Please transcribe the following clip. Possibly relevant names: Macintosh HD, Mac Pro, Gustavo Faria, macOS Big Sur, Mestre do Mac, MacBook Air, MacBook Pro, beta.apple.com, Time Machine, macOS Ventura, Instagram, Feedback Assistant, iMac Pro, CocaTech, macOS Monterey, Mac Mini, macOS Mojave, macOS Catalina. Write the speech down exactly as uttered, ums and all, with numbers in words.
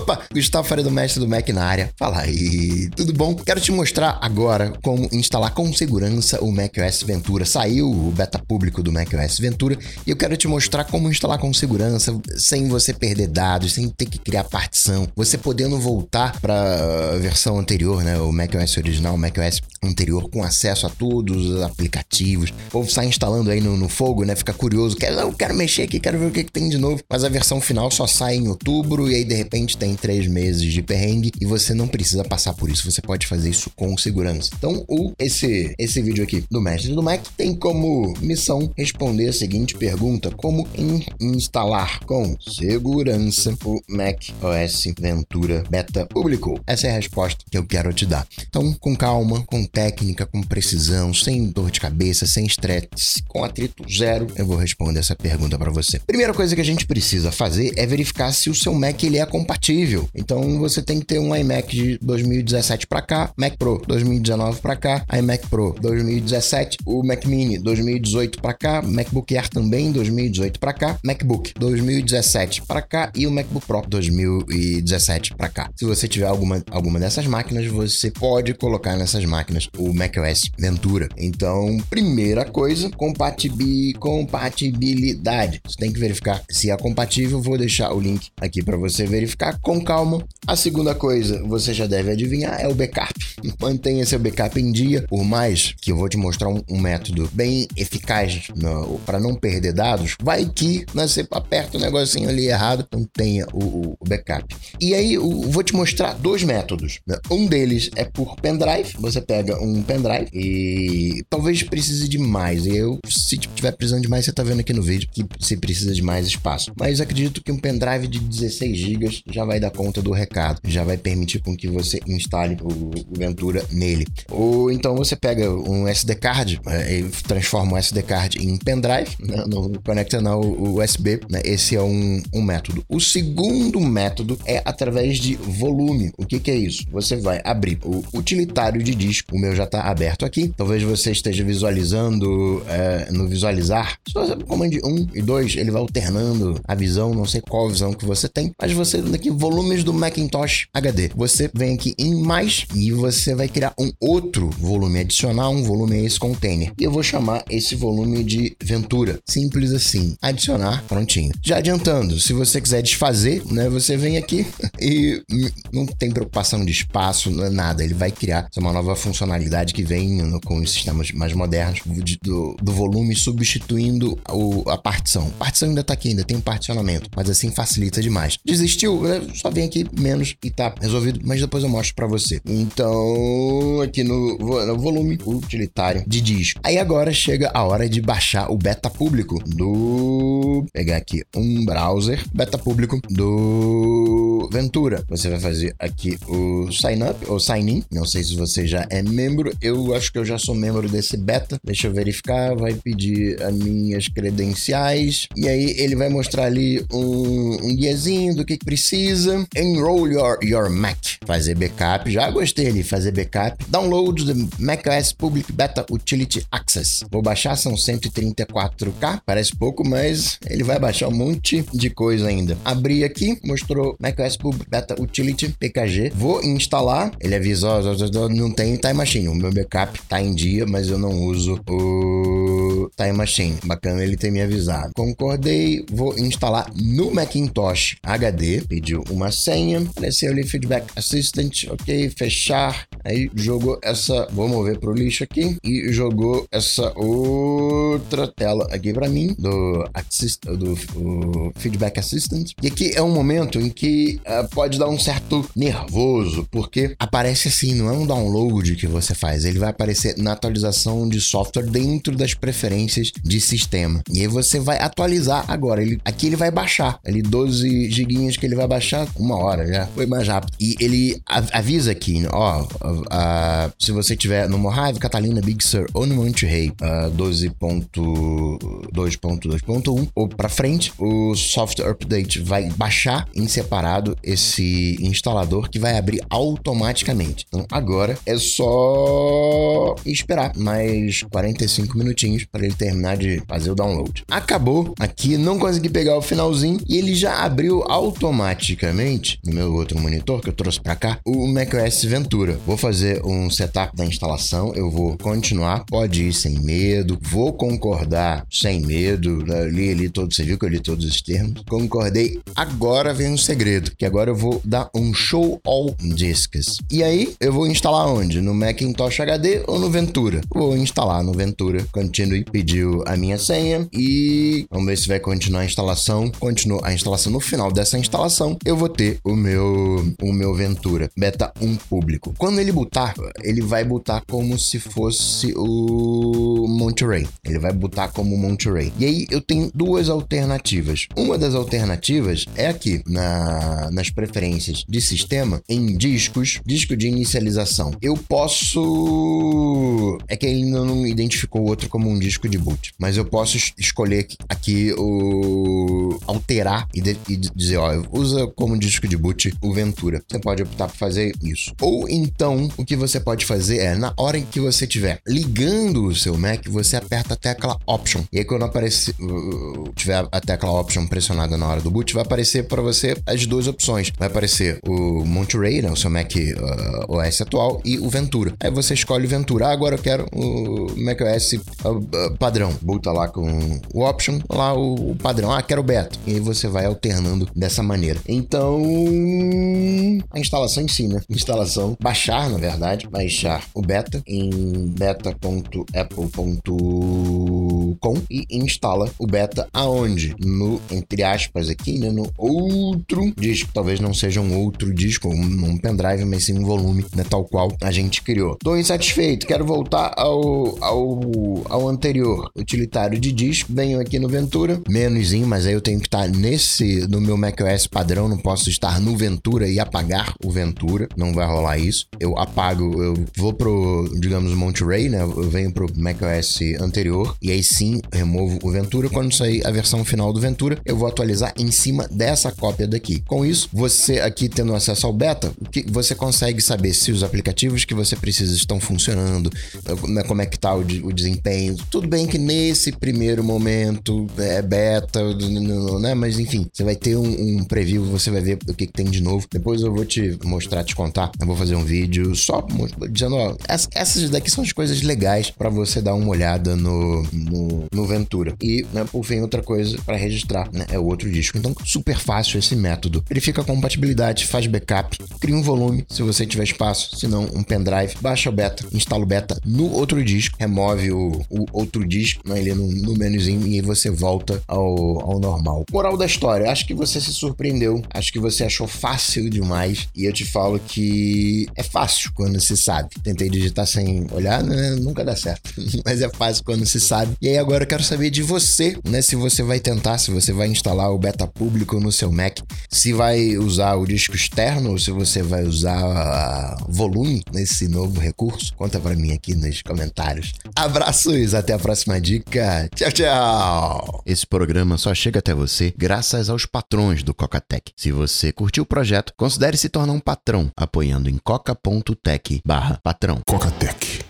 Opa! Gustavo Faria do Mestre do Mac na área. Fala aí, tudo bom? Quero te mostrar agora como instalar com segurança o macOS Ventura. Saiu o beta público do macOS Ventura e eu quero te mostrar como instalar com segurança, sem você perder dados, sem ter que criar partição, você podendo voltar para a versão anterior, né? O macOS original, o macOS anterior, com acesso a todos os aplicativos. O povo sai instalando aí no, no fogo, né? Fica curioso, quero, eu quero mexer aqui, quero ver o que, que tem de novo. Mas a versão final só sai em outubro e aí de repente tem três meses de perrengue e você não precisa passar por isso. Você pode fazer isso com segurança. Então, o, esse, esse vídeo aqui do Mestre do Mac tem como missão responder a seguinte pergunta: como in, instalar com segurança o macOS Ventura Beta Público? Essa é a resposta que eu quero te dar. Então, com calma, com técnica, com precisão, sem dor de cabeça, sem estresse, com atrito zero, eu vou responder essa pergunta para você. Primeira coisa que a gente precisa fazer é verificar se o seu Mac ele é compatível. Então, você tem que ter um iMac de dois mil e dezessete para cá, Mac Pro dois mil e dezenove para cá, iMac Pro dois mil e dezessete, o Mac Mini dois mil e dezoito para cá, MacBook Air também dois mil e dezoito para cá, MacBook dois mil e dezessete para cá e o MacBook Pro dois mil e dezessete para cá. Se você tiver alguma, alguma dessas máquinas, você pode colocar nessas máquinas o macOS Ventura. Então, primeira coisa, compatibilidade. Você tem que verificar se é compatível. Vou deixar o link aqui para você verificar com calma. A segunda coisa, você já deve adivinhar, é o backup. Mantenha seu backup em dia, por mais que eu vou te mostrar um, um método bem eficaz para não perder dados. Vai que né, você aperta o negocinho ali errado, então tenha o, o backup. E aí, eu vou te mostrar dois métodos. Um deles é por pendrive. Você pega um pendrive e talvez precise de mais. Eu, se tiver precisando de mais, você tá vendo aqui no vídeo que você precisa de mais espaço. Mas acredito que um pendrive de dezesseis gigas já vai dar conta do recado, já vai permitir com que você instale o Ventura nele. Ou então você pega um S D card, transforma o S D card em pendrive, né? Não conecta não o U S B, né? Esse é um, um método. O segundo método é através de volume. O que que é isso? Você vai abrir o utilitário de disco. O meu já está aberto aqui. Talvez você esteja visualizando é, no visualizar. Só o comando um e dois, ele vai alternando a visão, não sei qual visão que você tem, mas você aqui, volumes do Macintosh H D. Você vem aqui em mais e você vai criar um outro volume adicional, um volume a esse container. E eu vou chamar esse volume de Ventura. Simples assim. Adicionar, prontinho. Já adiantando, se você quiser desfazer, né, você vem aqui e não tem preocupação de espaço, não é nada. Ele vai criar uma nova funcionalidade que vem no, com os sistemas mais modernos de, do, do volume substituindo o, a partição. Partição ainda tá aqui, ainda tem um particionamento, mas assim facilita demais. Desistiu? Só vem aqui menos e tá resolvido, mas depois eu mostro pra você. Então, aqui no, no volume utilitário de disco. Aí agora chega a hora de baixar o beta público do... pegar aqui um browser, beta público do Ventura. Você vai fazer aqui o sign up ou sign in, não sei se você já é membro. Eu acho que eu já sou membro desse beta. Deixa eu verificar, vai pedir as minhas credenciais e aí ele vai mostrar ali um, um guiazinho do que precisa. Enroll your, your Mac, fazer backup, já gostei ali, fazer backup. Download the macOS Public Beta Utility Access. Vou baixar, são cento e trinta e quatro K, parece pouco, mas ele vai baixar um monte de coisa ainda. Abri aqui, mostrou macOS Public Beta Utility P K G. Vou instalar, ele avisa, ó, não tem Time Machine, o meu backup tá em dia, mas eu não uso o Time Machine. Bacana ele ter me avisado. Concordei, vou instalar no Macintosh H D, pediu uma senha, apareceu ali Feedback Assistant, ok, fechar, aí jogou essa, vou mover pro lixo aqui, e jogou essa outra tela aqui pra mim, do, assist, do o Feedback Assistant, e aqui é um momento em que uh, pode dar um certo nervoso, porque aparece assim, não é um download que você faz, ele vai aparecer na atualização de software dentro das preferências de sistema, e aí você vai atualizar agora, ele, aqui ele vai baixar, ali doze giguinhas que ele vai baixar, uma hora já, foi mais rápido, e ele avisa aqui, ó, a, a, se você tiver no Mojave, Catalina, Big Sur ou no Monterey doze ponto dois ponto dois ponto um ou pra frente, o software update vai baixar em separado esse instalador que vai abrir automaticamente. Então agora é só esperar mais quarenta e cinco minutinhos para ele terminar de fazer o download. Acabou. Aqui não consegui pegar o finalzinho e ele já abriu automaticamente no meu outro monitor que eu trouxe pra cá, o macOS Ventura. Vou fazer um setup da instalação, eu vou continuar, pode ir sem medo, vou concordar sem medo, eu li ali todo, você viu que eu li todos os termos, concordei. Agora vem um segredo, que agora eu vou dar um show all disks. E aí eu vou instalar onde? No Macintosh H D ou no Ventura? Vou instalar no Ventura. Continue, pediu a minha senha e vamos ver se vai continuar a instalação. Continua a instalação. No final dessa instalação, eu vou ter o meu, o meu Ventura beta um público. Quando ele botar, ele vai botar como se fosse o Monterey. Ele vai botar como Monterey. E aí eu tenho duas alternativas. Uma das alternativas é aqui na, nas preferências de sistema, em discos, disco de inicialização. Eu posso... É que ele não identificou o outro como um disco de boot, mas eu posso escolher aqui o... alterar e, de... e dizer, ó, usa como disco de boot o Ventura. Você pode optar por fazer isso. Ou então, o que você pode fazer é, na hora em que você estiver ligando o seu Mac, você aperta a tecla Option. E aí quando aparecer, tiver a tecla Option pressionada na hora do boot, vai aparecer para você as duas opções. Vai aparecer o Monterey, né, o seu Mac uh, O S atual, e o Ventura. Aí você escolhe o Ventura. Ah, agora eu quero o macOS uh, uh, padrão. Bota lá com o Option, lá o, o padrão. Ah, quero o beta. E aí você vai alternando dessa maneira. Então, a instalação em si, né? Instalação, baixar, na verdade, baixar o beta em beta ponto apple ponto com e instala o beta aonde? No, entre aspas aqui, né? No outro disco. Talvez não seja um outro disco, um, um pendrive, mas sim um volume, né? Tal qual a gente criou. Tô insatisfeito, quero voltar ao, ao, ao anterior utilitário de disco. Venho aqui no Ventura, menuzinho, mas aí eu tenho que estar nesse, no meu macOS padrão, não posso estar no Ventura e apagar o Ventura, não vai rolar isso. Eu apago, eu vou pro, digamos, Monterey, né? Eu venho pro macOS anterior e aí sim removo o Ventura. Quando sair a versão final do Ventura, eu vou atualizar em cima dessa cópia daqui. Com isso, você aqui tendo acesso ao beta, você consegue saber se os aplicativos que você precisa estão funcionando, como é que tá o, o desempenho. Tudo bem que nesse primeiro momento é beta, né? Mas enfim, você vai ter um, um preview, você vai ver o que, que tem de novo. Depois eu vou te mostrar, te contar. Eu vou fazer um vídeo só dizendo, ó, essas daqui são as coisas legais pra você dar uma olhada no, no, no Ventura. E, né, por fim, outra coisa pra registrar, né, é o outro disco. Então, super fácil esse método. Verifica a compatibilidade, faz backup, cria um volume, se você tiver espaço, se não, um pendrive, baixa o beta, instala o beta no outro disco, remove o, o outro disco, né, ele no, no menuzinho, e aí você volta ao, ao normal. Moral da história, acho que você se surpreendeu, acho que você achou fácil demais, e eu te falo que é fácil quando se sabe. Tentei digitar sem olhar, né? Nunca dá certo, mas é fácil quando se sabe. E aí agora eu quero saber de você, né? Se você vai tentar, se você vai instalar o beta público no seu Mac, se vai usar o disco externo ou se você vai usar volume nesse novo recurso, conta pra mim aqui nos comentários. Abraços, até a próxima dica. Tchau, tchau! Esse programa só chega até você graças aos patrões do CocaTech. Se você curtiu o projeto, considere se tornar um patrão apoiando em coca ponto tech barra patrão. CocaTech.